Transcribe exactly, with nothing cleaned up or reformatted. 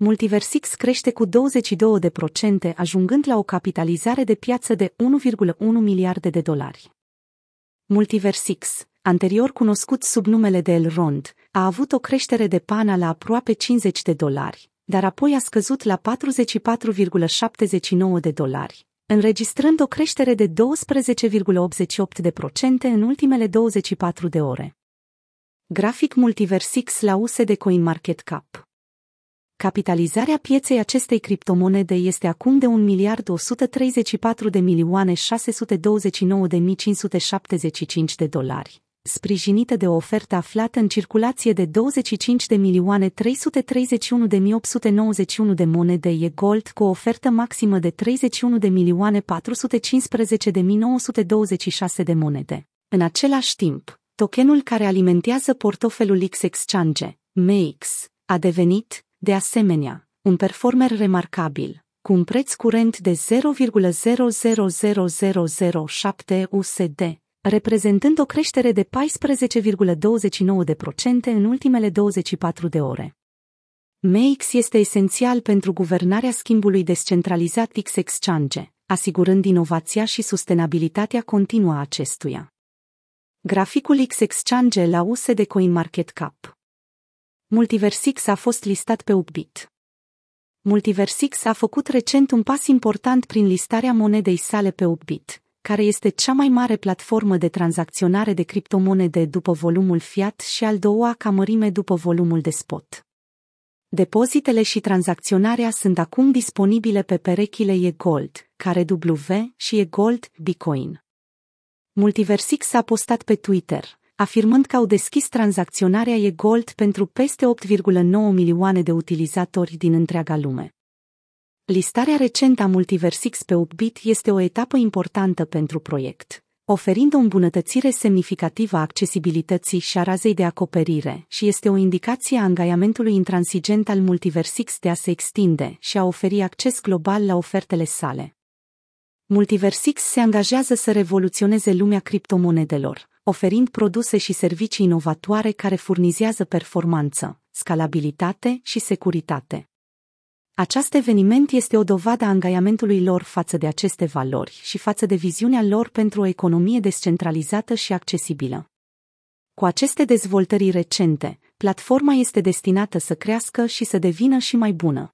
MultiversX crește cu douăzeci și două la sută, ajungând la o capitalizare de piață de unu virgulă unu miliarde de dolari. MultiversX, anterior cunoscut sub numele de Elrond, a avut o creștere de pana la aproape cincizeci de dolari, dar apoi a scăzut la patruzeci și patru virgulă șaptezeci și nouă de dolari, înregistrând o creștere de douăsprezece virgulă optzeci și opt la sută în ultimele douăzeci și patru de ore. Grafic MultiversX la U S D de CoinMarketCap. Capitalizarea pieței acestei criptomonede este acum de un miliard o sută treizeci și patru de milioane șase sute douăzeci și nouă de mii cinci sute șaptezeci și cinci de dolari, sprijinită de o ofertă aflată în circulație de douăzeci și cinci de milioane trei sute treizeci și unu de mii opt sute nouăzeci și unu de monede EGold, cu o ofertă maximă de treizeci și unu de milioane patru sute cincisprezece de mii nouă sute douăzeci și șase de monede. În același timp, tokenul care alimentează portofelul xExchange, M X, a devenit, de asemenea, un performer remarcabil, cu un preț curent de zero virgulă zero zero zero zero zero șapte U S D, reprezentând o creștere de paisprezece virgulă douăzeci și nouă la sută în ultimele douăzeci și patru de ore. M X este esențial pentru guvernarea schimbului descentralizat xExchange, asigurând inovația și sustenabilitatea continuă a acestuia. Graficul xExchange la U S D de CoinMarketCap. MultiversX a fost listat pe Upbit. MultiversX a făcut recent un pas important prin listarea monedei sale pe Upbit, care este cea mai mare platformă de tranzacționare de criptomonede după volumul fiat și al doua ca mărime după volumul de spot. Depozitele și tranzacționarea sunt acum disponibile pe perechile EGold, care W și EGold, Bitcoin. MultiversX a postat pe Twitter, afirmând că au deschis tranzacționarea EGold pentru peste opt virgulă nouă milioane de utilizatori din întreaga lume. Listarea recentă a MultiversX pe Upbit este o etapă importantă pentru proiect, oferind o îmbunătățire semnificativă a accesibilității și a razei de acoperire și este o indicație a angajamentului intransigent al MultiversX de a se extinde și a oferi acces global la ofertele sale. MultiversX se angajează să revoluționeze lumea criptomonedelor, oferind produse și servicii inovatoare care furnizează performanță, scalabilitate și securitate. Acest eveniment este o dovadă a angajamentului lor față de aceste valori și față de viziunea lor pentru o economie descentralizată și accesibilă. Cu aceste dezvoltări recente, platforma este destinată să crească și să devină și mai bună.